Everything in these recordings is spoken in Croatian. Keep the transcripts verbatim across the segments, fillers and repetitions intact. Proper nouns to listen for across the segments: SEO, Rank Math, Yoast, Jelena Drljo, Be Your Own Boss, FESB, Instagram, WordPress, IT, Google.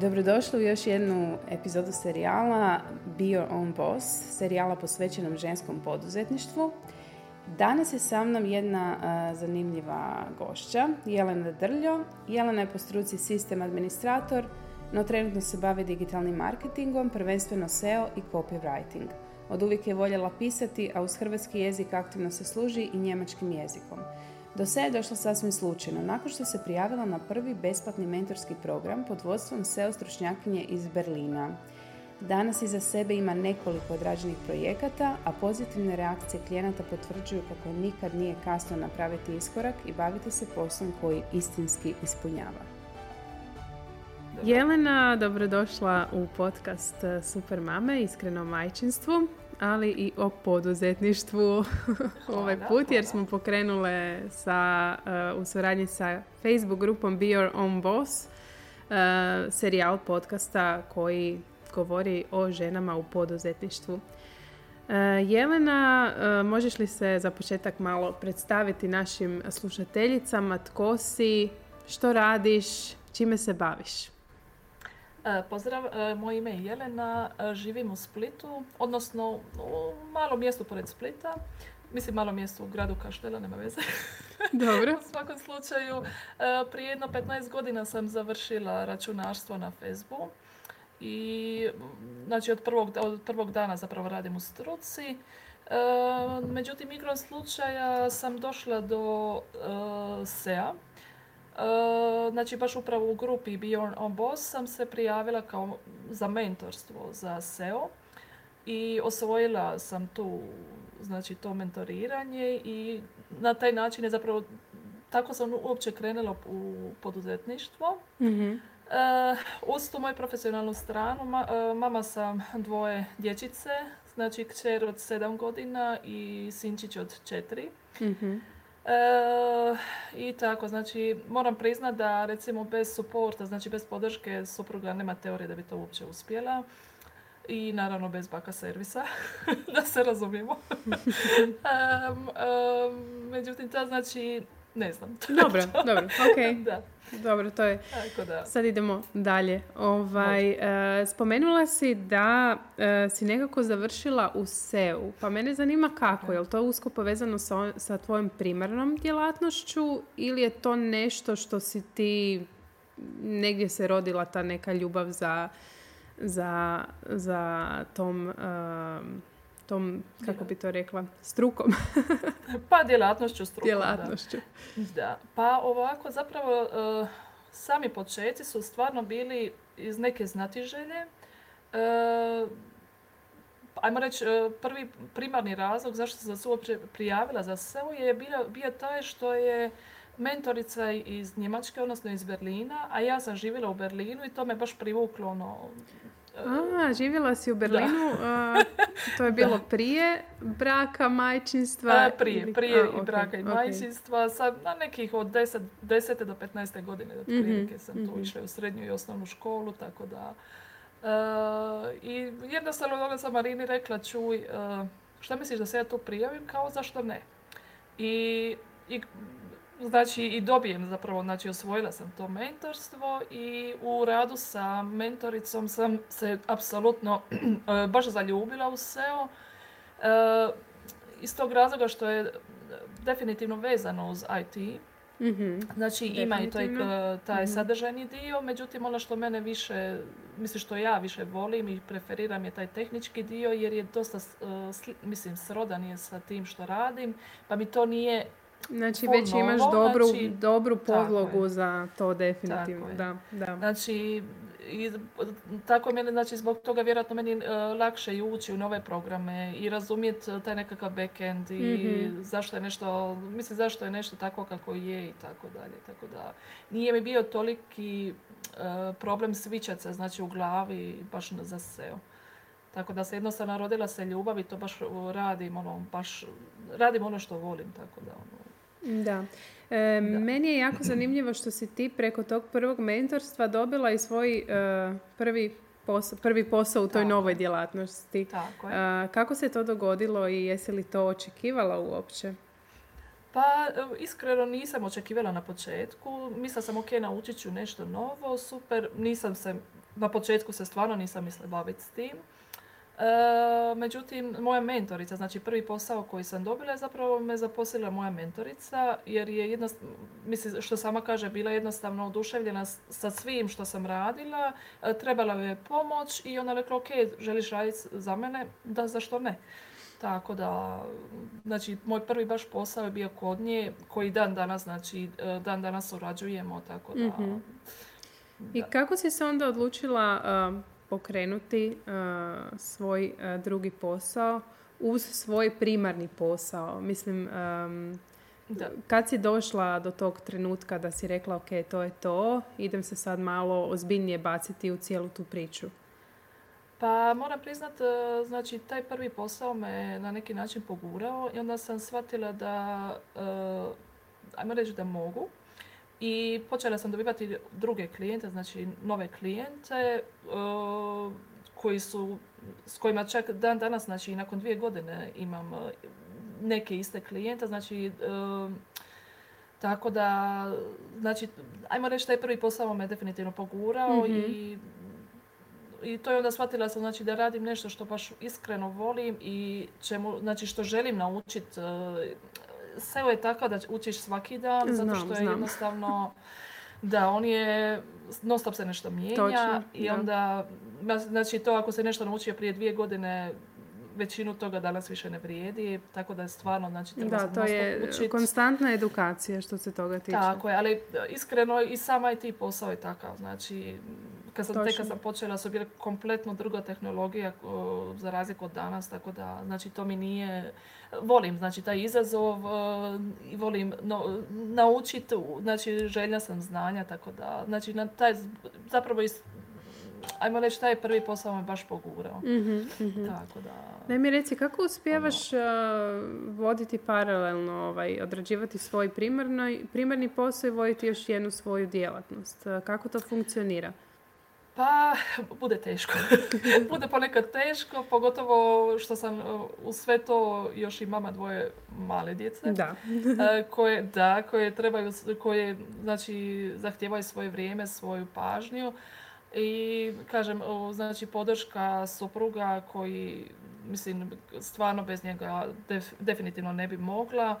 Dobrodošli u još jednu epizodu serijala Be Your Own Boss, serijala posvećenom ženskom poduzetništvu. Danas je sa mnom jedna uh, zanimljiva gošća, Jelena Drljo. Jelena je po struci sistem administrator, no trenutno se bavi digitalnim marketingom, prvenstveno S E O i copywriting. Od uvijek je voljela pisati, a uz hrvatski jezik aktivno se služi i njemačkim jezikom. Do S E O je došla sasvim slučajno, nakon što se prijavila na prvi besplatni mentorski program pod vodstvom S E O stručnjakinje iz Berlina. Danas iza sebe ima nekoliko odrađenih projekata, a pozitivne reakcije klijenata potvrđuju kako nikad nije kasno napraviti iskorak i baviti se poslom koji istinski ispunjava. Dobar. Jelena, dobrodošla u podcast Super Mame, iskreno majčinstvu, ali i o poduzetništvu ovaj put, jer smo pokrenule sa, uh, u suradnji sa Facebook grupom Be Your Own Boss, uh, serijal podcasta koji govori o ženama u poduzetništvu. Uh, Jelena, uh, možeš li se za početak malo predstaviti našim slušateljicama, tko si, što radiš, čime se baviš? Pozdrav, moje ime je Jelena, živim u Splitu, odnosno u malom mjestu pored Splita. Mislim, malom mjestu u gradu Kaštela, nema veze. Dobro. U svakom slučaju, prije jedno petnaest godina sam završila računarstvo na F E S B-u. I, znači, od prvog, od prvog dana zapravo radim u struci. Međutim, igrom slučaja sam došla do S E A. Uh, znači baš upravo u grupi Be Your Own Boss sam se prijavila kao za mentorstvo za S E O i osvojila sam tu, znači, to mentoriranje i na taj način je zapravo, tako sam uopće krenula u poduzetništvo. Mm-hmm. Uh, uz tu moju profesionalnu stranu, ma, uh, mama sam dvoje dječice, znači kćer od sedam godina i sinčić od četiri. Mm-hmm. E, I tako, znači moram priznat da recimo bez suporta, znači bez podrške supruga, nema teorije da bi to uopće uspjela. I naravno bez baka servisa, da se razumijemo. um, um, međutim, ta znači, ne znam. Dobro, dobro, ok. Da. Dobro, to je. Tako da. Sad idemo dalje. Ovaj, e, spomenula si da e, si nekako završila u S E O-u, pa mene zanima kako, je li to usko povezano sa, sa tvojom primarnom djelatnošću ili je to nešto što si ti, negdje se rodila ta neka ljubav za, za, za tom... Um, tom, kako bi to rekla, strukom. Pa djelatnošću strukom. Djelatnošću. Da. Da. Pa ovako, zapravo uh, sami početci su stvarno bili iz neke znatiželje. Uh, ajmo reći, uh, prvi primarni razlog zašto sam se uopće prijavila za S E O je bio, bio taj što je mentorica iz Njemačke, odnosno iz Berlina, a ja sam živjela u Berlinu i to me baš privuklo, ono, A, živjela si u Berlinu, a, to je bilo prije braka, majčinstva? A, prije, prije a, okay, i braka i okay. majčinstva, sa, na nekih od deset do petnaest godine otprilike sam mm-hmm. tu išla u srednju i osnovnu školu, tako da... A, I jednostavno onda sam Marini rekla, čuj, a, šta misliš da se ja tu prijavim, kao zašto ne? I, i Znači i dobijem zapravo, znači osvojila sam to mentorstvo i u radu sa mentoricom sam se apsolutno baš zaljubila u S E O. E, iz tog razloga što je definitivno vezano uz I T. Mm-hmm. Znači ima i taj, taj mm-hmm. sadržajni dio, međutim ono što mene više, mislim što ja više volim i preferiram je taj tehnički dio jer je dosta, mislim, srodan je sa tim što radim, pa mi to nije... Znači po već novo, imaš dobru, znači, dobru podlogu za to definitivno. Da, da. Znači, i, tako meni, znači, zbog toga vjerojatno meni uh, lakše i ući u nove programe i razumjeti taj nekakav backend i mm-hmm. zašto je nešto, mislim zašto je nešto tako kako je i tako dalje. Tako da nije mi bio toliki uh, problem svičat se, znači u glavi baš za S E O. Tako da se jednostavno rodila se ljubav i to baš radim, ono, baš radim ono što volim, tako da, ono. Da. E, da. Meni je jako zanimljivo što si ti preko tog prvog mentorstva dobila i svoj e, prvi, poso, prvi posao u toj tako novoj je. djelatnosti. Tako je. E, kako se to dogodilo i jesi li to očekivala uopće? Pa iskreno nisam očekivala na početku. Mislila sam, ok, naučit ću nešto novo, super, nisam se na početku se stvarno nisam mislila baviti s tim. E, međutim, moja mentorica, znači prvi posao koji sam dobila je zapravo me zaposlila moja mentorica, jer je jednostavno, mislim, što sama kaže, bila jednostavno oduševljena sa svim što sam radila, e, trebala joj je pomoć i ona rekla, ok, želiš raditi za mene? Da, zašto ne? Tako da, znači, moj prvi baš posao je bio kod nje, koji dan danas, znači, dan danas surađujemo, tako da... Mm-hmm. Da. I kako si se onda odlučila uh, pokrenuti uh, svoj uh, drugi posao uz svoj primarni posao? Mislim, um, kad si došla do tog trenutka da si rekla, ok, to je to, idem se sad malo ozbiljnije baciti u cijelu tu priču? Pa moram priznat, znači taj prvi posao me na neki način pogurao i onda sam shvatila da, uh, ajmo reći da mogu. I počela sam dobivati druge klijente, znači nove klijente uh, koji su, s kojima čak dan danas, znači nakon dvije godine imam uh, neke iste klijente, znači uh, tako da, znači ajmo reći taj prvi posao me definitivno pogurao, mm-hmm. i I to je onda shvatila sam, znači, da radim nešto što baš iskreno volim i čemu, znači, što želim naučiti. S E O je tako da učiš svaki dan, znam, zato što je znam. jednostavno da on je, non stop se nešto mijenja. Točno, i onda, da. Znači to ako se nešto naučio prije dvije godine, većinu toga danas više ne vrijedi, tako da je stvarno, znači, treba se non stop učiti. Da, to je učit. Konstantna edukacija što se toga tiče. Tako je, ali iskreno i sama i ti posao je takav, znači... Kad sam, tek kad sam počela su bila kompletno druga tehnologija o, za razliku od danas, tako da, znači, to mi nije, volim, znači, taj izazov i volim no, naučiti, znači, željna sam znanja, tako da, znači, na taj, zapravo, is, ajmo reći, taj prvi posao me baš pogurao. Mm-hmm, mm-hmm. Tako da... Daj mi reci, kako uspijevaš ono, uh, voditi paralelno, ovaj, odrađivati svoj primarni, primarni posao i voditi još jednu svoju djelatnost? Kako to funkcionira? Pa, bude teško. Bude ponekad teško, pogotovo što sam u sve to još i mama dvoje male djece. Da. koje, da, koje trebaju, koje, znači, zahtijevaju svoje vrijeme, svoju pažnju. I, kažem, znači, podrška supruga koji, mislim, stvarno bez njega def, definitivno ne bi mogla.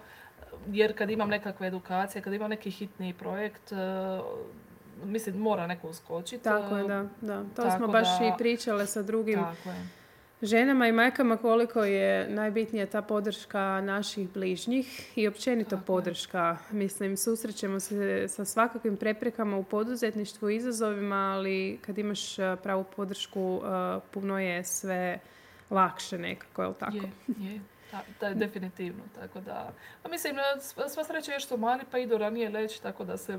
Jer kad imam nekakve edukacije, kad imam neki hitni projekt, mislim, mora neko uskočiti. Tako je, da. da. To Tako smo baš da... i pričale sa drugim ženama i majkama koliko je najbitnija ta podrška naših bližnjih i općenito Tako podrška. Je. Mislim, susrećemo se sa svakakvim preprekama u poduzetništvu, izazovima, ali kad imaš pravu podršku, puno je sve lakše nekako, je li tako? Je, je. Da, da, definitivno, tako da... A mislim, sva sreća je što mali pa idu ranije leći, tako da se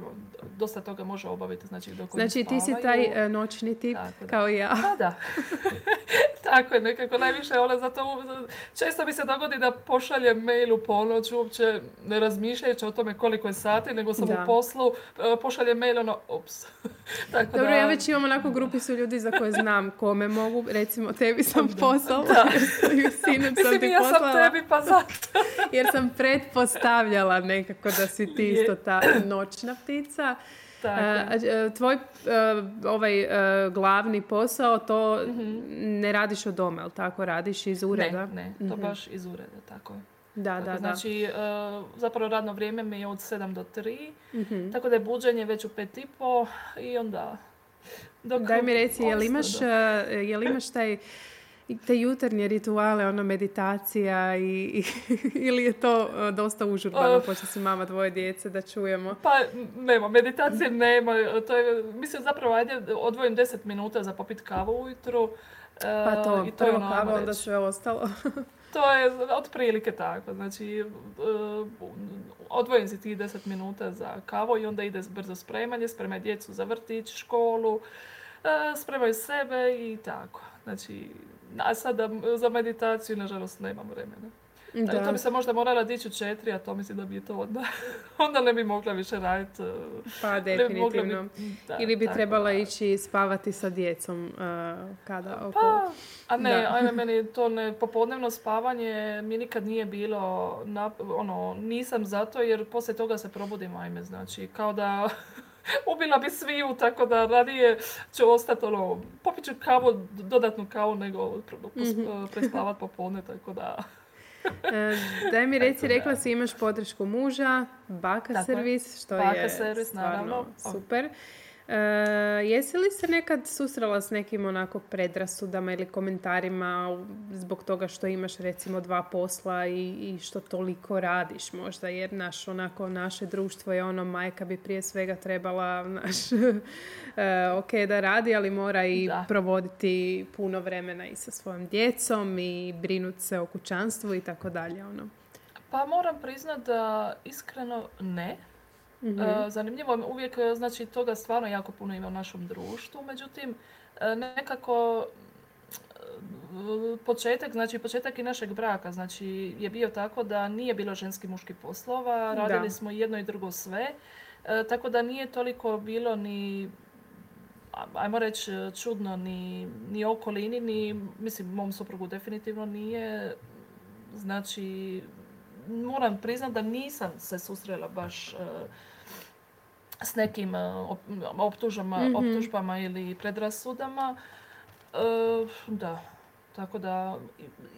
dosta toga može obaviti, znači dok oni spavaju. Znači ti si taj noćni tip kao ja. Da, da. Tako je, nekako najviše ona, zato često mi se dogodi da pošaljem mail u ponoć, uopće ne razmišljajući o tome koliko je sati, nego sam da. u poslu, pošaljem mail ono, ups. Tako Dobro, da... ja već imam onako, grupi su ljudi za koje znam kome mogu, recimo tebi sam poslala, jer sinem sam ti poslala. Tebi, pa zato. Jer sam pretpostavljala nekako da si ti isto ta noćna ptica. Tako. Tvoj ovaj glavni posao, to mm-hmm. ne radiš od doma, ali tako radiš iz ureda? Ne, ne, to mm-hmm. baš iz ureda, tako je. Da, tako, da, znači, da. Zapravo radno vrijeme mi je od sedam do tri, mm-hmm. tako da je buđenje već u pet i po i onda... Dok Daj mi reci, jel imaš, jel imaš taj... I te jutarnje rituale, ono, meditacija i, i, ili je to dosta užurbano, pošto si mama dvoje djece, da čujemo? Pa nema, meditacije nema. To je, mislim, zapravo, ajde, odvojim deset minuta za popit kavu ujutru. Pa to, i to prvo ono, kava, onda sve ostalo. To je otprilike tako. Znači, odvojim si ti deset minuta za kavu i onda ide brzo spremanje, spremaj djecu za vrtić, školu, spremaj sebe i tako. Znači, a sada za meditaciju, nažalost, nemam vremena. Da. To bi se možda morala dići u četiri, a to mislim da bi je to onda, onda ne bi mogla više raditi. Pa, definitivno. Bi, da, Ili bi trebala da. ići spavati sa djecom uh, kada pa, oko... A ne, ajme, meni to ne, popodnevno spavanje mi nikad nije bilo, na, ono, nisam zato jer poslije toga se probudim, ajme, znači, kao da... ubila bi sviju, tako da radije će ostati ono, popit ću kavu, dodatnu kavu, nego prespavati popodne, tako da... Daj mi reci, rekla si imaš podršku muža, baka tako, servis, što baka je servis, stvarno naravno. Super. E, jesi li se nekad susrela s nekim onako predrasudama ili komentarima zbog toga što imaš recimo dva posla i, i što toliko radiš možda, jer naš, onako, naše društvo je ono, majka bi prije svega trebala naš, e, ok da radi, ali mora i da. provoditi puno vremena i sa svojom djecom i brinuti se o kućanstvu i tako dalje. Ono. Pa moram priznati da iskreno ne. Mm-hmm. Zanimljivo, uvijek, znači toga stvarno jako puno ima u našem društvu, međutim nekako početak, znači početak i našeg braka, znači je bio tako da nije bilo ženski muški poslova, radili da. smo jedno i drugo sve, tako da nije toliko bilo ni, ajmo reći, čudno ni, ni okolini, ni, mislim, mom suprugu definitivno nije, znači... Moram priznati da nisam se susrela baš uh, s nekim uh, optužama, mm-hmm. optužbama ili predrasudama. Uh, da, tako da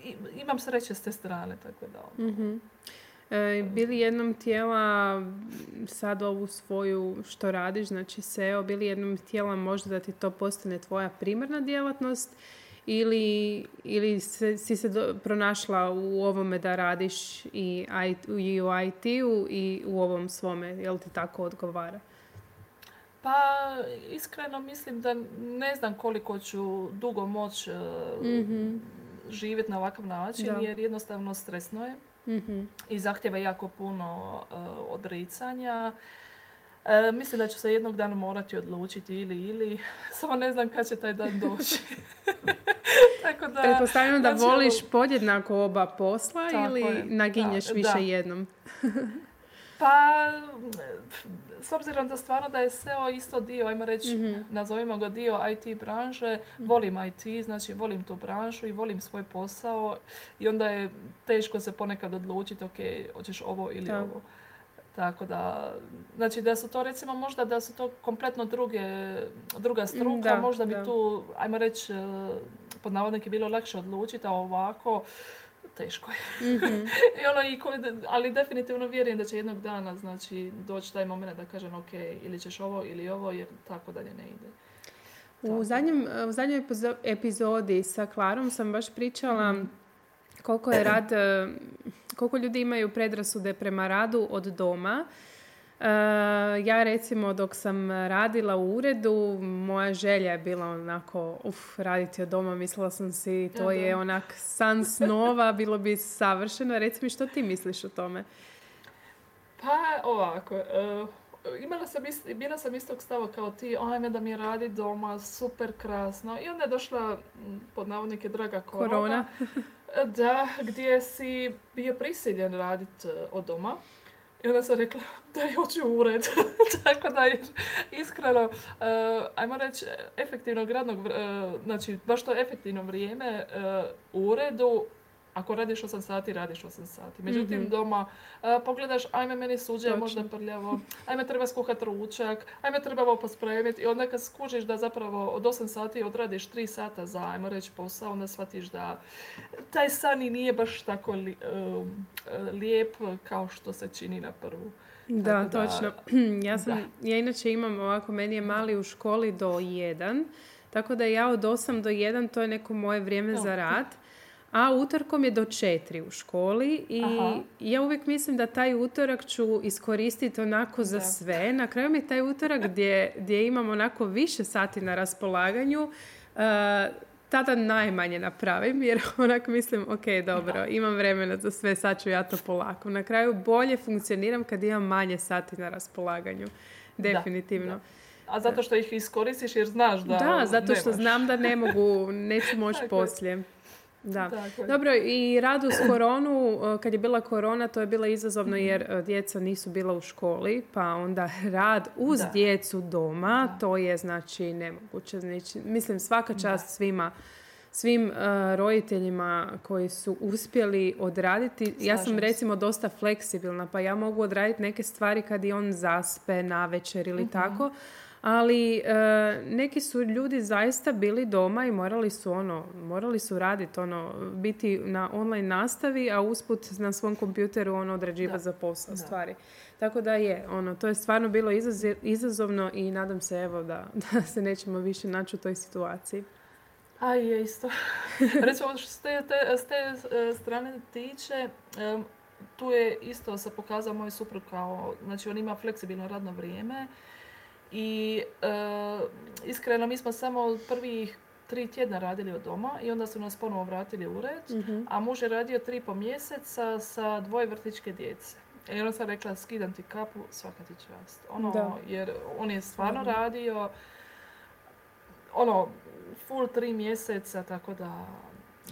i, imam sreće s te strane. Tako da, mm-hmm. e, bili jednom tijela sad ovu svoju što radiš, znači S E O, bili jednom tijela možda da ti to postane tvoja primarna djelatnost, Ili, ili se, si se do, pronašla u ovome da radiš i, i u I T-u i u ovom svome, jel ti tako odgovara? Pa iskreno mislim da ne znam koliko ću dugo moć uh, mm-hmm. živjeti na ovakav način, da. jer jednostavno stresno je mm-hmm. i zahtjeva jako puno uh, odricanja. E, mislim da ću se jednog dana morati odlučiti ili, ili, samo ne znam kad će taj dan doći. Tako da, pretpostavljam da znači, voliš podjednako oba posla ili je. naginješ da, više da. jednom? Pa, s obzirom da stvarno da je S E O isto dio, ajmo reći, mm-hmm. nazovimo ga dio I T branže, mm-hmm. volim I T, znači volim tu branšu i volim svoj posao i onda je teško se ponekad odlučiti, ok, hoćeš ovo ili da. ovo. Tako da, znači da su to recimo možda da su to kompletno druge, druga struka, da, možda bi da. tu, ajmo reći, pod navodnike bilo lakše odlučiti, a ovako teško je. Mm-hmm. I ono, i ko, ali definitivno vjerujem da će jednog dana znači, doći taj moment da kažem ok, ili ćeš ovo ili ovo, jer tako dalje ne ide. Tako. U, zadnjem, u zadnjoj epizodi sa Klarom sam baš pričala mm. koliko je rad, koliko ljudi imaju predrasude prema radu od doma. E, ja recimo dok sam radila u uredu, moja želja je bila onako, uf, raditi od doma, mislila sam si to je onak san snova, bilo bi savršeno. Reci mi što ti misliš o tome? Pa ovako, uh, imala sam isti, bila sam istog stava kao ti, ajme da mi radi doma, super krasno. I onda je došla pod navodnike draga korona. korona. Da, gdje si bio prisiljen raditi od doma. I onda sam rekla da je hoću u ured. Tako da je iskreno, uh, ajmo reći, efektivnog radnog, uh, znači baš to efektivno vrijeme uh, u uredu. Ako radiš osam sati, radiš osam sati. Međutim, mm-hmm. doma uh, pogledaš, ajme meni suđe, Točno. možda prljavo, ajme treba skuhati ručak, ajme treba ovo pospremiti. I onda kad skužiš da zapravo od osam sati odradiš tri sata za, ajmo reći, posao, onda shvatiš da taj san i nije baš tako li, uh, lijep kao što se čini na prvu. Da, da točno. Ja, sam, da. ja inače imam ovako, meni je mali u školi do jedan, tako da ja od osam do jedan, to je neko moje vrijeme no. za rad. A utorkom je do četiri u školi i Aha. ja uvijek mislim da taj utorak ću iskoristiti onako za da. sve. Na kraju mi je taj utorak gdje, gdje imam onako više sati na raspolaganju, uh, tada najmanje napravim jer onako mislim, ok, dobro, da. imam vremena za sve, sad ću ja to polako. Na kraju bolje funkcioniram kad imam manje sati na raspolaganju, definitivno. Da, da. A zato što ih iskoristiš jer znaš da Da, zato što nemaš. znam da ne mogu, neću moći poslije. Da. Dakle. Dobro, i rad uz koronu, kad je bila korona, to je bilo izazovno jer djeca nisu bila u školi, pa onda rad uz da. djecu doma, da. to je znači nemoguće. Mislim, svaka čast da. svima svim uh, roditeljima koji su uspjeli odraditi. Slažem ja sam recimo dosta fleksibilna, pa ja mogu odraditi neke stvari kad i on zaspe na večer ili uh-huh. tako, ali e, neki su ljudi zaista bili doma i morali su ono, morali su raditi ono, biti na online nastavi, a usput na svom kompjuteru ono odrađivati za posao da. stvari. Tako da je, ono, to je stvarno bilo izazovno i nadam se evo da, da se nećemo više naći u toj situaciji. A je isto. Recimo što ste, te, s te strane tiče, tu je isto se pokazao moj suprug kao, znači on ima fleksibilno radno vrijeme. I e, iskreno mi smo samo prvih tri tjedna radili od doma i onda su nas ponovo vratili u ured, mm-hmm. a muž je radio tri po mjeseca sa dvoje vrtićke djece. I onda sam rekla, skidam ti kapu, svaka ti čast. Ono, da. Jer on je stvarno mm-hmm. radio ono, full tri mjeseca, tako da,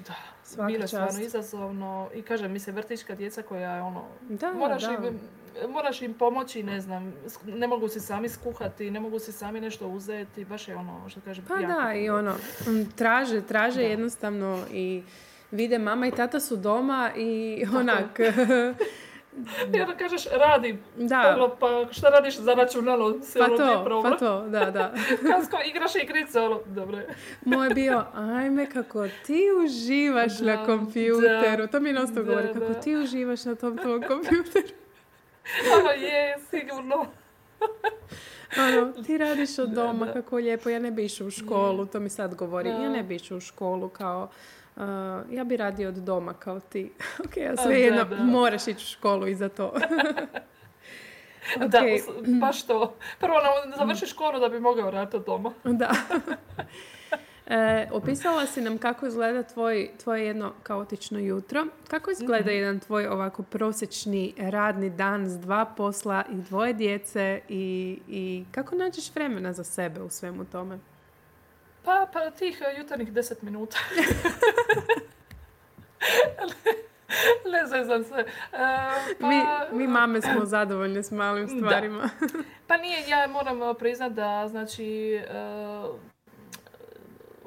da svaka bilo je stvarno izazovno. I kažem, mi se vrtićka djeca koja je ono, da, moraš da. I, moraš im pomoći, ne znam, ne mogu si sami skuhati, ne mogu si sami nešto uzeti, baš je ono što kažem. Pa da, i ono, traže, traže da. jednostavno i vide mama i tata su doma i onak... I onda kažeš, radim, da. pa šta radiš za računalo, se pa ono to, problem. Pa to, da, da. Kasko igraš igrice, ono, dobro je. Moj je bio, ajme kako ti uživaš da, na kompjuteru, da, to mi je nosto govori, da, kako da. ti uživaš na tom tom kompjuteru. Ono je, sigurno. Ono, ti radiš od doma, da, da. kako lijepo, ja ne bi išao u školu, to mi sad govori, da. ja ne bi išao u školu, kao, uh, ja bi radio od doma kao ti. Ok, ja svejedno, moraš ići u školu i za to. Okay. Da, baš to. Prvo završi školu da bi mogao raditi od doma. Da. E, opisala si nam kako izgleda tvoj, tvoje jedno kaotično jutro. Kako izgleda mm-hmm. jedan tvoj ovako prosječni radni dan s dva posla i dvoje djece i, i kako nađeš vremena za sebe u svemu tome? Pa, pa tih jutarnjih deset minuta. Ne zezam se. Uh, pa... mi, mi mame smo zadovoljne s malim stvarima. Da. Pa nije, ja moram priznat da znači... Uh,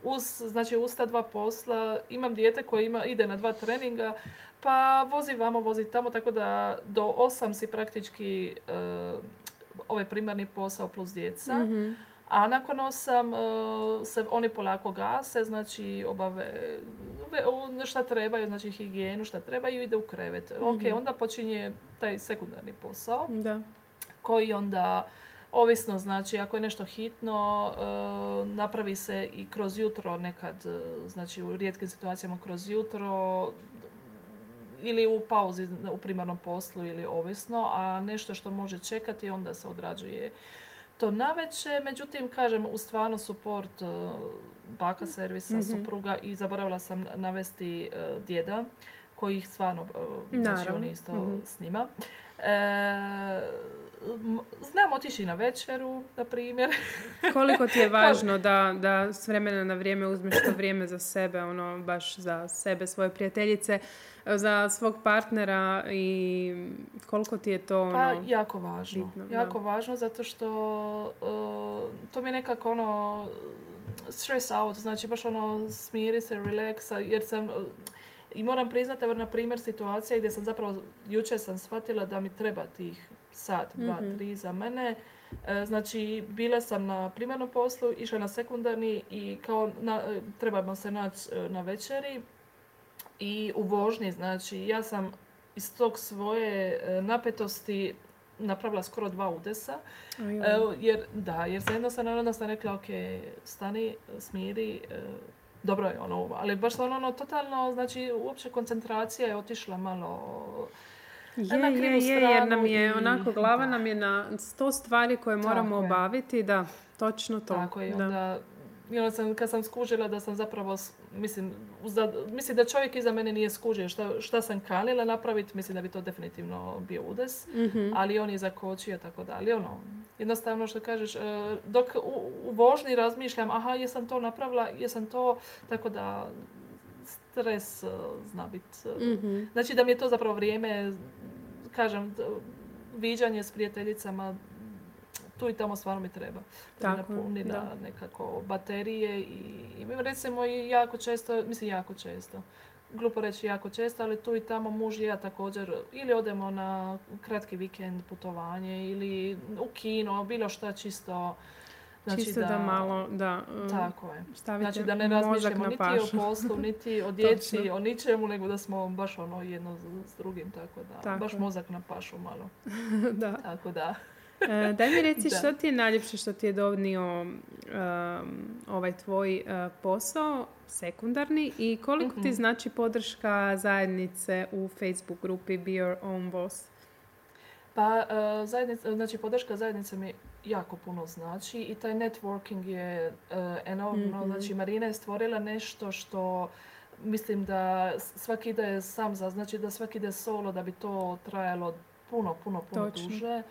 Uz, znači, uz ta dva posla, imam dijete koje ima, ide na dva treninga, pa vozi vamo, vozi tamo, tako da do osam si praktički uh, ovaj primarni posao plus djeca. Mm-hmm. A nakon osam uh, se oni polako gase, znači obave šta trebaju, znači higijenu šta trebaju, ide u krevet. Mm-hmm. Ok, onda počinje taj sekundarni posao da. koji onda... Ovisno, znači, ako je nešto hitno, e, napravi se i kroz jutro nekad, znači u rijetkim situacijama kroz jutro ili u pauzi u primarnom poslu ili ovisno, a nešto što može čekati onda se odrađuje to navečer. Međutim, kažem, u stvarno support e, baka servisa, mm-hmm. supruga i zaboravila sam navesti e, djeda koji ih stvarno, e, znači on isto mm-hmm. snima. E, Znam otići na večeru, na primjer. Koliko ti je važno da, da s vremena na vrijeme uzmeš to vrijeme za sebe, ono, baš za sebe, svoje prijateljice, za svog partnera i koliko ti je to ono... Pa, jako važno. Bitno, jako da. važno, zato što uh, to mi je nekako ono stress out, znači baš ono smiri se, relaksa, jer sam... I moram priznati, evo, na primjer, situacija gdje sam zapravo, jučer sam shvatila da mi treba tih sat, dva, mm-hmm. tri za mene. E, znači, bila sam na primarnom poslu, išla na sekundarni i kao na, trebamo se naći na večeri i u vožnji. Znači, ja sam iz tog svoje napetosti napravila skoro dva udesa. E, jer, da, jer se jednostavno onda sam rekla, ok, stani, smiri, e, dobro je ono, ali baš ono, ono totalno, znači uopće koncentracija je otišla malo je, na krivu je, stranu. Je, jer nam je i, onako, glava da. nam je na sto stvari koje Tako moramo je. obaviti, da, točno to. Tako je, da. onda, i onda sam, kad sam skužila da sam zapravo, mislim, za, mislim da čovjek iza mene nije skužio šta, šta sam kanila napraviti, mislim da bi to definitivno bio udes, mm-hmm. ali on je zakočio, tako da, ali ono, jednostavno što kažeš, dok u, u vožnji razmišljam, aha, jesam to napravila, jesam to, tako da stres uh, zna biti. Mm-hmm. Znači da mi je to zapravo vrijeme, kažem, viđanje s prijateljicama, tu i tamo stvarno mi treba. Tako, napuni da. Na nekako baterije i, i recimo i jako često, mislim jako često, glupo reći jako često, ali tu i tamo muž i ja također ili odemo na kratki vikend putovanje ili u kino, bilo šta čisto. Znači čisto da, da malo da, tako je. Znači da ne razmišljamo niti o poslu, niti o djeci, o ničemu, nego da smo baš ono jedno s drugim, tako da tako. Baš mozak na pašu malo. Da. Tako da. E, daj mi reci da. Što ti je najljepše što ti je donio um, ovaj tvoj uh, posao, sekundarni, i koliko mm-hmm. ti znači podrška zajednice u Facebook grupi Be Your Own Boss? Pa uh, zajednica, znači podrška zajednice mi jako puno znači i taj networking je uh, enormno, mm-hmm. znači Marina je stvorila nešto što mislim da svaki ide sam, za, znači da svaki ide solo, da bi to trajalo puno, puno, puno Točno. duže.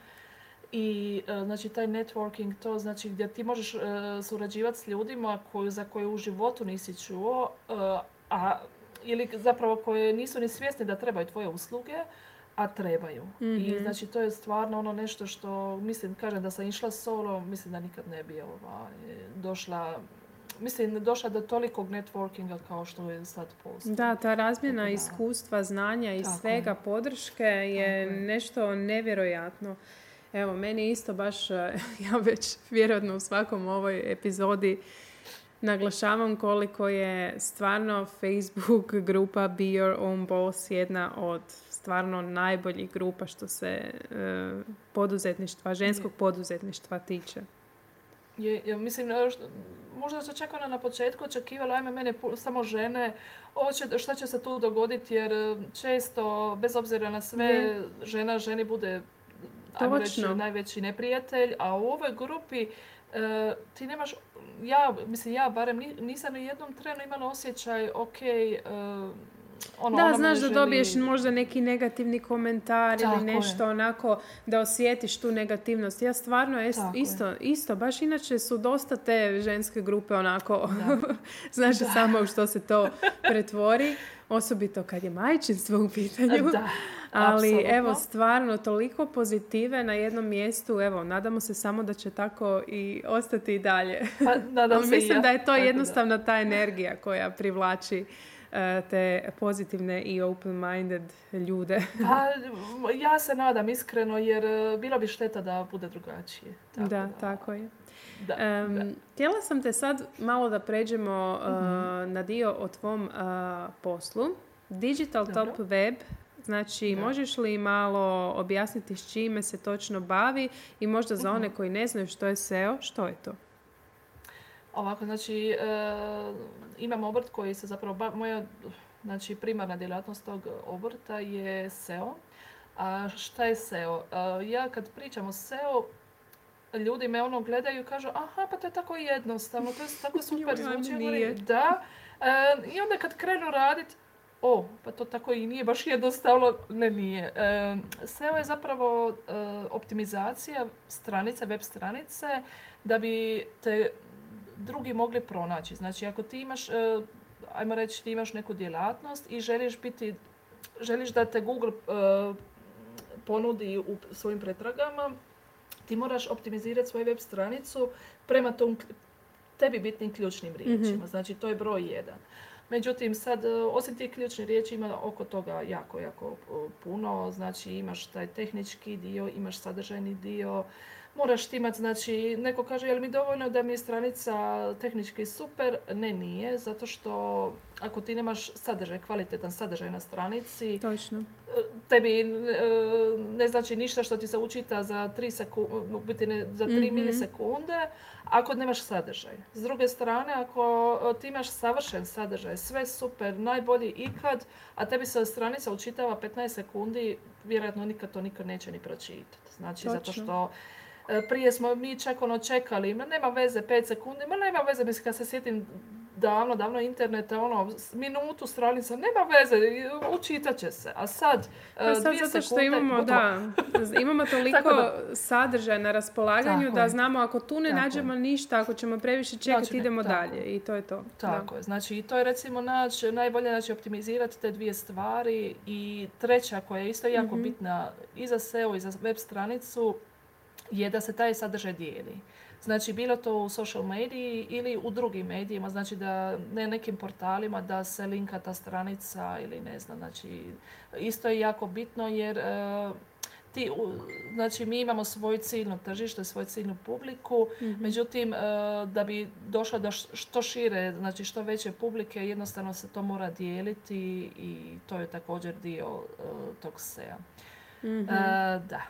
I uh, znači taj networking, to znači gdje ti možeš uh, surađivati s ljudima koju, za koje u životu nisi čuo, uh, a, ili zapravo koje nisu ni svjesni da trebaju tvoje usluge, a trebaju. Mm-hmm. I znači to je stvarno ono nešto što, mislim, kažem da sam išla solo, mislim da nikad ne bi ova, došla, mislim došla do tolikog networkinga kao što je sad postoji. Da, ta razmjena tako, iskustva, znanja i tako, svega podrške je tako. Nešto nevjerojatno. Evo, meni isto baš, ja već vjerojatno u svakom ovoj epizodi naglašavam koliko je stvarno Facebook grupa Be Your Own Boss jedna od stvarno najboljih grupa što se e, poduzetništva, ženskog poduzetništva tiče. Je, je, mislim, možda se čak ona na početku očekivala, ajme mene samo žene, ovo će, šta će se tu dogoditi, jer često, bez obzira na sve, je. žena ženi bude reći, najveći neprijatelj, a u ovoj grupi e, ti nemaš, ja, mislim, ja barem nisam u jednom trenu imala osjećaj, ok, e, Ono, da, znaš da želi... dobiješ možda neki negativni komentar Tako ili nešto je. onako da osjetiš tu negativnost. Ja stvarno es, isto, isto, baš inače su dosta te ženske grupe onako, da. znaš da. samo u što se to pretvori, osobito kad je majčinstvo u pitanju. Da, ali apsolutno. Evo, stvarno toliko pozitive na jednom mjestu, evo, nadamo se samo da će tako i ostati i dalje. Pa, nadam se mislim ja. da je to jednostavno ta energija koja privlači te pozitivne i open-minded ljude. Pa, ja se nadam iskreno, jer bilo bi šteta da bude drugačije. Tako da, da, tako je. Da, um, da. Htjela sam te sad malo da pređemo mm-hmm. uh, na dio o tvom uh, poslu. Digital Dobro. Top Web, znači da. možeš li malo objasniti s čime se točno bavi i možda za mm-hmm. one koji ne znaju što je S E O, što je to? Ovako, znači, e, imam obrt koji se zapravo, ba- moja znači, primarna djelatnost tog obrta je S E O. A šta je S E O? E, ja kad pričam o S E O, ljudi me ono gledaju i kažu, aha, pa to je tako jednostavno, to je tako super zvuči. Da. E, i onda kad krenu raditi, o, pa to tako i nije baš jednostavno, ne nije. E, S E O je zapravo e, optimizacija stranice, web stranice, da bi te drugi mogli pronaći. Znači, ako ti imaš, eh, ajmo reći, ti imaš neku djelatnost i želiš biti, želiš da te Google eh, ponudi u svojim pretragama, ti moraš optimizirati svoju web stranicu prema tom tebi bitnim ključnim riječima. Mm-hmm. Znači, to je broj jedan. Međutim, sad, osim tih ključnih riječi ima oko toga jako, jako puno. Znači, imaš taj tehnički dio, imaš sadržajni dio, moraš timat, znači, neko kaže, je li mi dovoljno da mi je stranica tehnički super? Ne, nije, zato što ako ti nemaš sadržaj, kvalitetan sadržaj na stranici, Točno. tebi ne znači ništa što ti se učita za tri, sekunde, biti ne, za tri mm-hmm. milisekunde, ako nemaš sadržaj. S druge strane, ako ti imaš savršen sadržaj, sve super, najbolji ikad, a tebi se stranica učitava petnaest sekundi, vjerojatno nikad to nikad neće ni pročitati. Znači, Točno. zato što prije smo mi čak ono čekali, nema veze pet sekundi, ma nema veze, mislim kad se sjetim davno, davno interneta, ono, minutu stranica, nema veze, učitat će se. A sad, pa sad dvije zato što sekunde, imamo, da, imamo toliko sadržaja na raspolaganju tako da znamo ako tu ne nađemo je. ništa, ako ćemo previše čekati, znači, idemo tako. dalje i to je to. Tako da. je, znači i to je recimo nač, najbolje znači, optimizirati te dvije stvari i treća koja je isto jako mm-hmm. bitna i za S E O i za web stranicu je da se taj sadržaj dijeli. Znači, bilo to u social mediji ili u drugim medijima, znači da ne nekim portalima da se linka ta stranica ili ne znam, znači isto je jako bitno jer e, ti, u, znači mi imamo svoju ciljnu tržište, svoju ciljnu publiku, mm-hmm. međutim e, da bi došlo do što šire, znači što veće publike, jednostavno se to mora dijeliti i to je također dio e, tog S E O. Mm-hmm. E, da.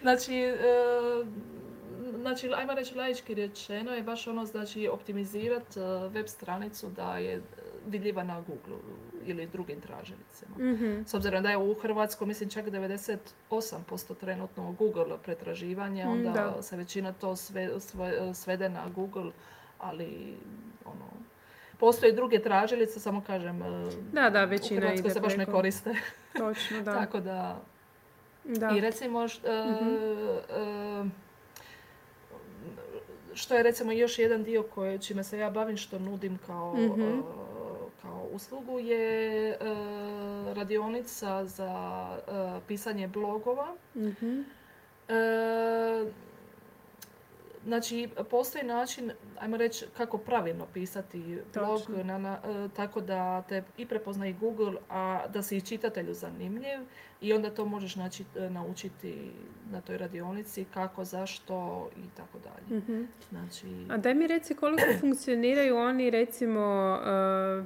Znači, e, znači, ajmo reći laički rečeno je baš ono, znači, optimizirati uh, web stranicu da je vidljiva na Google ili drugim traželicama. Mm-hmm. S obzirom da je u Hrvatskoj, mislim, čak devedeset osam posto trenutno Google pretraživanje, onda da. se većina to sve, sve, svede na Google, ali ono, postoje druge tražilice, samo kažem, da, da, većina u Hrvatskoj se baš preko. ne koriste. Točno, da. Tako da, da. I recimo, š, mm-hmm. uh, uh, što je recimo još jedan dio koje, čime se ja bavim, što nudim kao, mm-hmm. uh, kao uslugu, je uh, radionica za uh, pisanje blogova. Mm-hmm. Uh, znači, postoji način, ajmo reći, kako pravilno pisati blog, na, na, uh, tako da te i prepozna i Google, a da si i čitatelju zanimljiv i onda to možeš naći, naučiti na toj radionici kako, zašto i tako dalje. Mm-hmm. Znači... A daj mi reci koliko funkcioniraju oni, recimo, uh,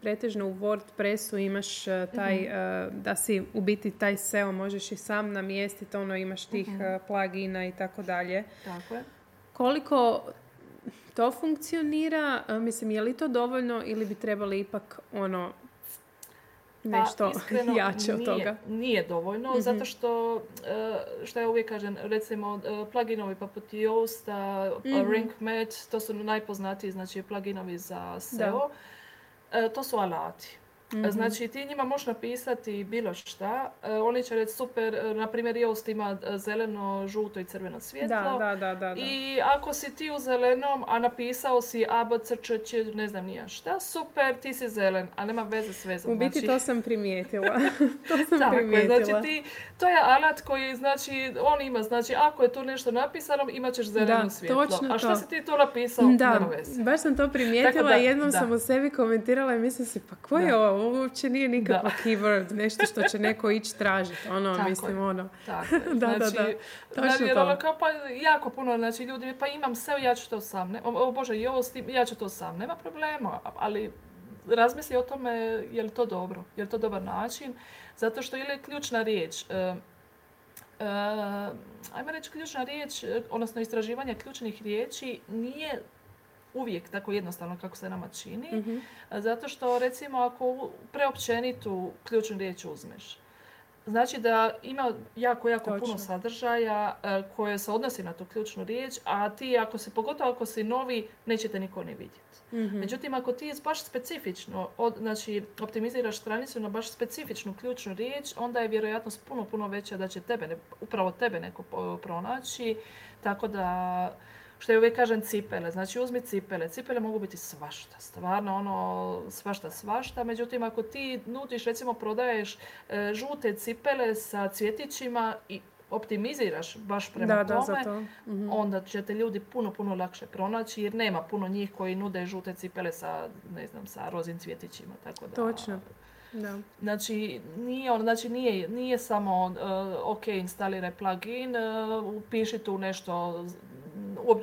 pretežno u WordPressu imaš taj, mm-hmm. uh, da si u biti taj S E O možeš i sam namjestiti, ono, imaš tih mm-hmm. uh, plugina i tako dalje. Tako je. Koliko to funkcionira, mislim, je li to dovoljno ili bi trebali ipak ono nešto pa, jače od toga? Nije dovoljno, mm-hmm. zato što, što ja uvijek kažem, recimo pluginovi poput Yoasta, mm-hmm. Rank Math, to su najpoznatiji, znači pluginovi za S E O, da. To su alati. Mm-hmm. Znači, ti njima možeš napisati bilo šta, oni će reći super, na primjer Yoast ima zeleno, žuto i crveno svjetlo. Da, da, da, da, da. I ako si ti u zelenom, a napisao si A B C C, ne znam nije šta, super, ti si zelen, a nema veze s vezom. U biti znači... to sam primijetila. to sam Tako, primijetila. Znači, ti, to je alat koji, znači, on ima, znači, ako je tu nešto napisano, imat ćeš zeleno da, svjetlo. Točno a šta to. si ti tu napisao, da, nema veze. Baš sam to primijetila, da, jednom da. sam o sebi komentirala i mislim si, pa ko je ovo? Ovo uopće nije nikakva keyword, nešto što će neko ići tražiti, ono, tako mislim, je. ono. Tako je. da, znači, da, da, točno znači, to. Ono, kao, pa jako puno, znači, ljudi, pa imam S E O, ja ću to sam, ne, o, o Bože, i ovo, ja ću to sam, nema problema, ali razmisli o tome je li to dobro, je li to dobar način, zato što ili je ključna riječ, e, e, ajmo reći ključna riječ, odnosno istraživanje ključnih riječi nije uvijek tako jednostavno kako se nama čini, mm-hmm. zato što recimo ako preopćenitu ključnu riječ uzmeš, znači da ima jako, jako Točno. puno sadržaja koje se odnosi na tu ključnu riječ, a ti ako si, pogotovo ako si novi, neće te niko ni vidjeti. Mm-hmm. Međutim, ako ti baš specifično, od, znači optimiziraš stranicu na baš specifičnu ključnu riječ, onda je vjerojatnost puno, puno veća da će tebe, ne, upravo tebe neko pronaći, tako da... Što ja uvijek kažem cipele, znači uzmi cipele. Cipele mogu biti svašta, stvarno ono svašta, svašta. Međutim, ako ti nudiš, recimo prodaješ e, žute cipele sa cvjetićima i optimiziraš baš prema da, tome, da, za to. Mhm. onda će te ljudi puno, puno lakše pronaći jer nema puno njih koji nude žute cipele sa, ne znam, sa rozim cvjetićima. Tako da, Točno. Da. Znači, nije, on, znači nije, nije samo uh, ok, instaliraj plugin, uh, upiši tu nešto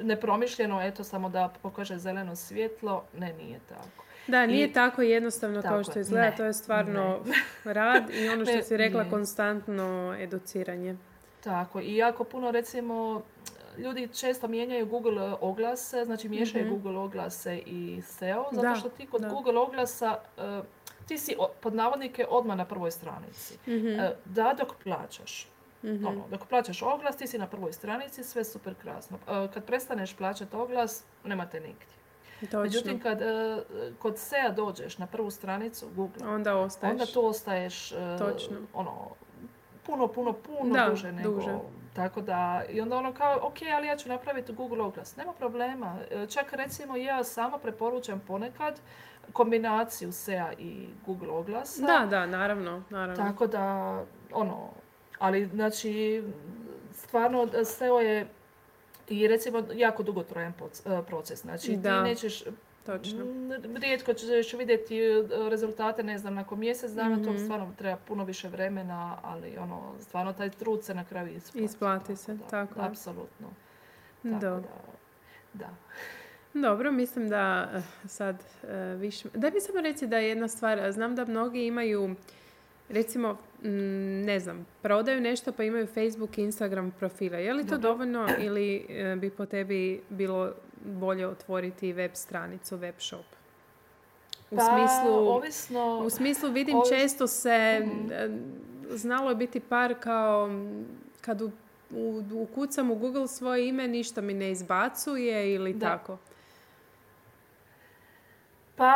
nepromišljeno, eto samo da pokaže zeleno svjetlo, ne, nije tako. Da, nije I, tako jednostavno tako, kao što izgleda, ne, to je stvarno ne. rad i ono što ne, si rekla, ne. konstantno educiranje. Tako, i jako puno recimo, ljudi često mijenjaju Google oglase, znači miješaju mm-hmm. Google oglase i S E O, zato da, što ti kod da. Google oglasa... Uh, ti si, pod navodnike, odmah na prvoj stranici. Mm-hmm. Da, dok plaćaš. Mm-hmm. Ono, dok plaćaš oglas, ti si na prvoj stranici, sve super krasno. Kad prestaneš plaćati oglas, nema te nigdje. Točno. Međutim, kad kod S E O dođeš na prvu stranicu Google, onda ostaješ. Onda tu ostaješ Točno. ono, puno, puno, puno da, duže nego... Duže. Tako da, i onda ono kao, ok, ali ja ću napraviti Google oglas. Nema problema. Čak recimo ja sama preporučam ponekad kombinaciju S E O i Google oglasa. Da, da, naravno, naravno. Tako da, ono, ali znači, stvarno S E O je i recimo jako dugotrajan proces. Znači da, ti nećeš, točno, rijetko ćeš vidjeti rezultate, ne znam, nakon mjesec dana, mm-hmm. to stvarno treba puno više vremena, ali ono, stvarno taj trud se na kraju isplati. Isplati se, tako, tako da, apsolutno. Tako da, da. Dobro, mislim da sad više... Daj mi samo reći da je jedna stvar, znam da mnogi imaju, recimo, ne znam, prodaju nešto pa imaju Facebook i Instagram profile. Je li to Dobro. dovoljno ili bi po tebi bilo bolje otvoriti web stranicu, web shop? U, pa, smislu, ovisno, u smislu vidim ovisno, često se mm-hmm. znalo je biti par kao kad u U, ukucam u Google svoje ime, ništa mi ne izbacuje ili da. tako? Pa,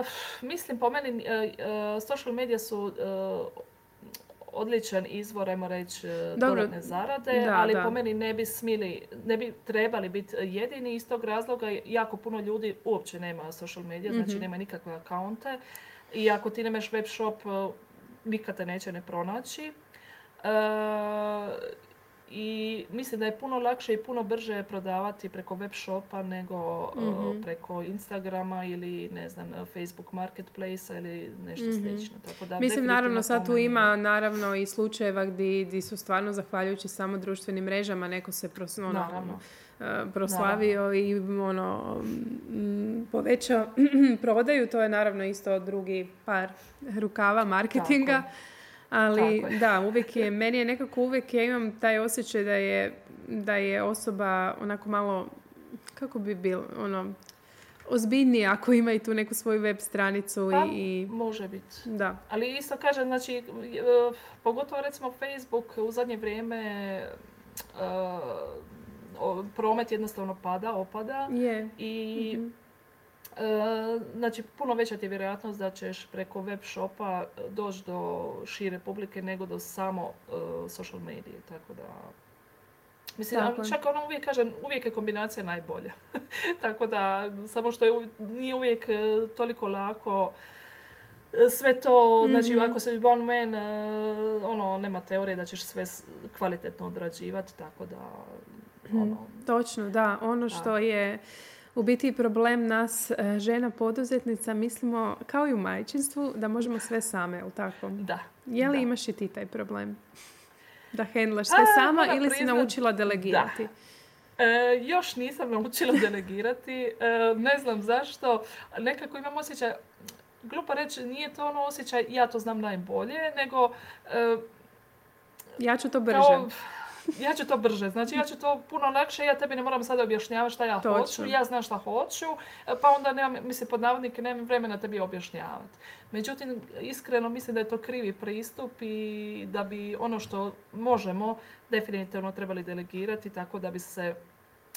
uh, mislim, po meni, uh, social medije su uh, odličan izvor, ajmo reći, dodatne zarade, da, ali da. po meni ne bi smjeli, ne bi trebali biti jedini iz tog razloga. Jako puno ljudi uopće nema social medije, mm-hmm. znači nema nikakve akaunte. I ako ti nemaš web shop, uh, nikad te neće ne pronaći. Uh, I mislim da je puno lakše i puno brže prodavati preko web shopa nego mm-hmm. uh, preko Instagrama ili ne znam, Facebook marketplace ili nešto mm-hmm. slično. Tako da, mislim, naravno sad tu ima naravno i slučajeva gdje su stvarno zahvaljujući samo društvenim mrežama neko se pros, ono, naravno. Uh, proslavio naravno. i ono, m, povećao prodaju. To je naravno isto drugi par rukava marketinga. Tako. Ali da, uvijek je, meni je nekako uvijek, ja imam taj osjećaj da je, da je osoba onako malo, kako bi bilo, ono, ozbiljnija ako ima i tu neku svoju web stranicu. Pa, i, može biti. Da. Ali isto kažem, znači, pogotovo recimo Facebook u zadnje vrijeme, promet jednostavno pada, opada. Je. I... Mm-hmm. Znači, puno veća ti je vjerojatnost da ćeš preko web shopa doći do šire publike nego do samo uh, social medije, tako da... Mislim, ali čak ono uvijek kažem, uvijek je kombinacija najbolja. Tako da, samo što je uvijek, nije uvijek toliko lako sve to, mm-hmm. znači ako se bon man, uh, ono, nema teorije da ćeš sve kvalitetno odrađivati, tako da... Ono, točno, da, ono što da. je... U biti problem nas, žena poduzetnica, mislimo kao i u majčinstvu da možemo sve same, jel tako? Da. Je li da. imaš i ti taj problem? Da hendlaš sve A, sama ili priznat... si naučila delegirati? Da. E, još nisam naučila delegirati. E, ne znam zašto. Nekako imam osjećaj, glupo reći, nije to ono osjećaj ja to znam najbolje, nego... E, ja ću to brže. Kao... Ja ću to brže, znači ja ću to puno lakše, ja tebi ne moram sada objašnjavati šta ja Točno. hoću, ja znam šta hoću, pa onda nemam, mislim, pod navodnike nemam vremena tebi objašnjavati. Međutim, iskreno mislim da je to krivi pristup i da bi ono što možemo definitivno trebali delegirati tako da bi se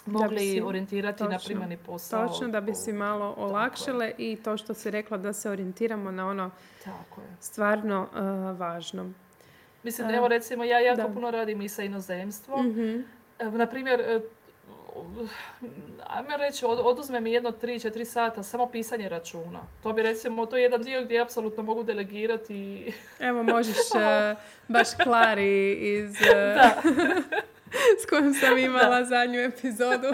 mogli si, orijentirati točno, na primarni posao. Točno, da bi si malo olakšale i to što si rekla da se orijentiramo na ono tako je. stvarno uh, važno. Mislim, evo recimo, ja jako da. puno radim i sa inozemstvom. Mm-hmm. Naprimjer, ajmo reći, oduzme mi jedno tri do četiri sata samo pisanje računa. To bi recimo, to je jedan dio gdje apsolutno mogu delegirati. Evo, možeš baš Klari iz, s kojom sam imala da. zadnju epizodu.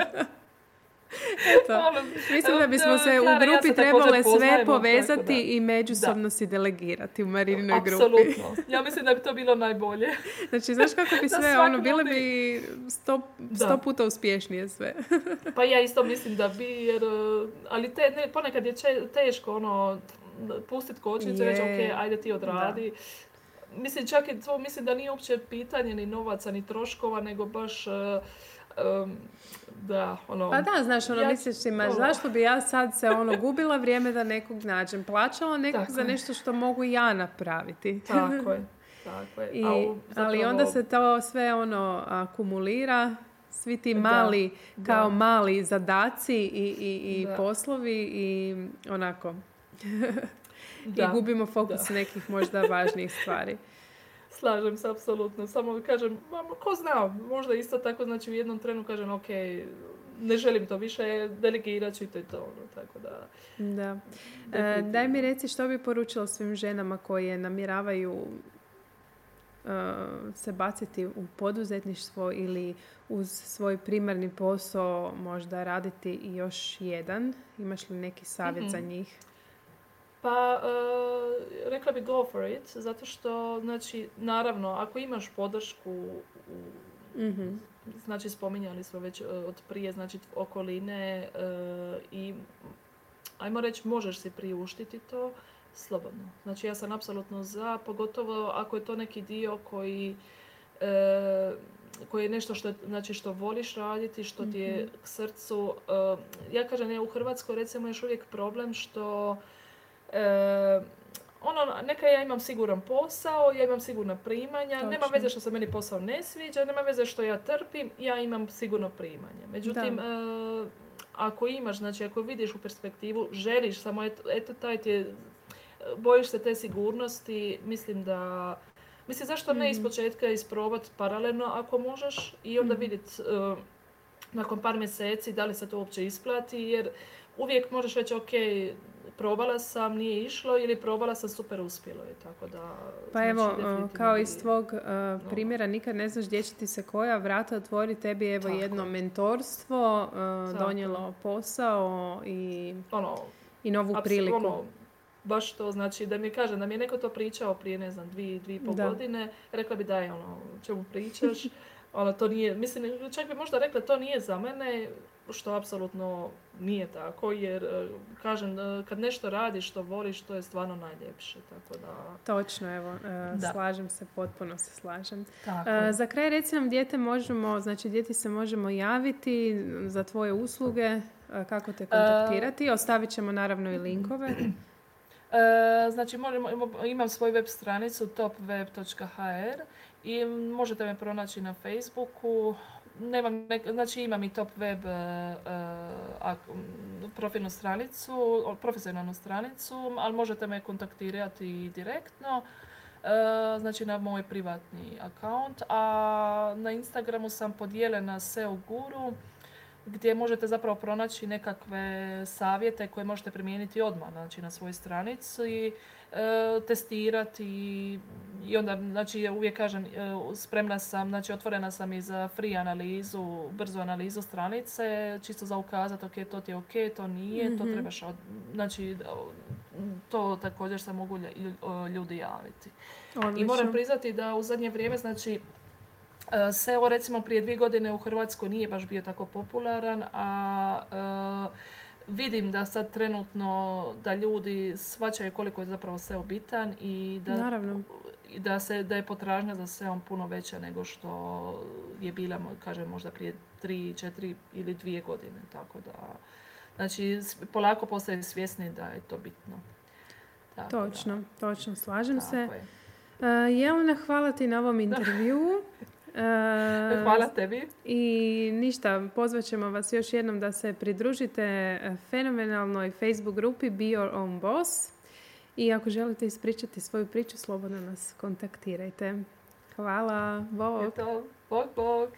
Eto, mislim da bismo se Klara, u grupi ja trebale sve povezati i međusobno da. si delegirati u Marininoj grupi. Apsolutno. Ja mislim da bi to bilo najbolje. Znači, znaš kako bi sve, ono, bile bi sto, sto puta uspješnije sve. Pa ja isto mislim da bi, jer, ali te, ne, ponekad je teško, ono, pustit kočnicu i reći, ok, ajde ti odradi. Da. Mislim, čak i to, mislim da nije uopće pitanje ni novaca, ni troškova, nego baš... Um, da, ono, pa da, znaš, ono, ja, misliš imaš, ono. zašto bi ja sad se ono gubila vrijeme da nekog nađem, plaćala nekog tako za je. nešto što mogu ja napraviti. Tako je, tako je. I, zapravo... Ali onda se to sve ono akumulira, svi ti mali, da, kao da. mali zadaci i, i, i poslovi i onako. I gubimo fokus da. nekih možda važnijih stvari. Slažem se, apsolutno. Samo kažem, ko zna, možda isto tako, znači u jednom trenu kažem, ok, ne želim to više, delegirat ću i to je to. Ono, tako da, da. E, daj mi reci što bi poručila svim ženama koje namjeravaju se baciti u poduzetništvo ili uz svoj primarni posao možda raditi i još jedan? Imaš li neki savjet mm-hmm. za njih? Pa, e, rekla bi go for it, zato što, znači, naravno, ako imaš podršku, u, mm-hmm. znači, spominjali smo već od prije, znači, okoline e, i, ajmo reći, možeš si priuštiti to slobodno. Znači, ja sam apsolutno za, pogotovo ako je to neki dio koji, e, koji je nešto što, znači, što voliš raditi, što mm-hmm. ti je k srcu. E, ja kažem, je u Hrvatskoj, recimo, još uvijek problem što... E, ono, neka ja imam siguran posao, ja imam sigurna primanja, točno. Nema veze što se meni posao ne sviđa, nema veze što ja trpim, ja imam sigurno primanje. Međutim, e, ako imaš, znači ako vidiš u perspektivu, želiš, samo eto, eto taj ti je, bojiš se te sigurnosti, mislim da, mislim zašto mm. ne iz početka isprobati paralelno ako možeš i onda mm. vidjeti e, nakon par mjeseci da li se to uopće isplati, jer uvijek možeš reći ok, probala sam, nije išlo, ili probala sam, super uspjelo je, tako da... Pa znači, evo, kao iz tvog uh, primjera, nikad ne znaš gdje će ti se koja vrata otvori, tebi evo tako. Jedno mentorstvo uh, donijelo posao i, ono, i novu abs- priliku. Ono, baš to, znači, da mi kažem, da mi je neko to pričao prije, ne znam, dvije, dvije i pol godine, rekla bi daj, ono, čemu pričaš, ono, to nije, mislim, čak bi možda rekla, to nije za mene, što apsolutno nije tako, jer kažem, kad nešto radiš što voliš, to je stvarno najljepše, tako da... Točno, evo, da. slažem se, potpuno se slažem. Tako. Za kraj, reci nam gdje te možemo, znači gdje ti se možemo javiti za tvoje usluge, kako te kontaktirati, ostavit ćemo naravno i linkove. E, znači, imam svoju web stranicu top web dot h r i možete me pronaći na Facebooku. Nemam nek- znači imam i top web uh, uh, profilnu stranicu, profesionalnu stranicu, ali možete me kontaktirati direktno, uh, znači na moj privatni account, a na Instagramu sam podijelena S E O guru, gdje možete zapravo pronaći nekakve savjete koje možete primijeniti odmah, znači na svojoj stranici, e, testirati i onda, znači ja uvijek kažem, e, spremna sam, znači otvorena sam i za free analizu, brzu analizu stranice, čisto za ukazati, ok, to ti je ok, to nije, mm-hmm. to trebaš, od, znači to također se mogu ljudi javiti. Odlično. I moram priznati da u zadnje vrijeme, znači, S E O recimo prije dvije godine u Hrvatskoj nije baš bio tako popularan, a e, vidim da sad trenutno da ljudi shvaćaju koliko je zapravo S E O bitan i da, i da, se, da je potražnja za S E O puno veća nego što je bila, kažem, možda prije tri, četiri ili dvije godine. Tako da, znači, polako postaju svjesni da je to bitno. Tako točno, da. točno, slažem tako se. Je. Uh, Jelena, hvala ti na ovom intervjuu. Uh, Hvala tebi. I ništa, pozvat ćemo vas još jednom da se pridružite fenomenalnoj Facebook grupi Be Your Own Boss. I ako želite ispričati svoju priču, slobodno nas kontaktirajte. Hvala. Bog. Bog, bog.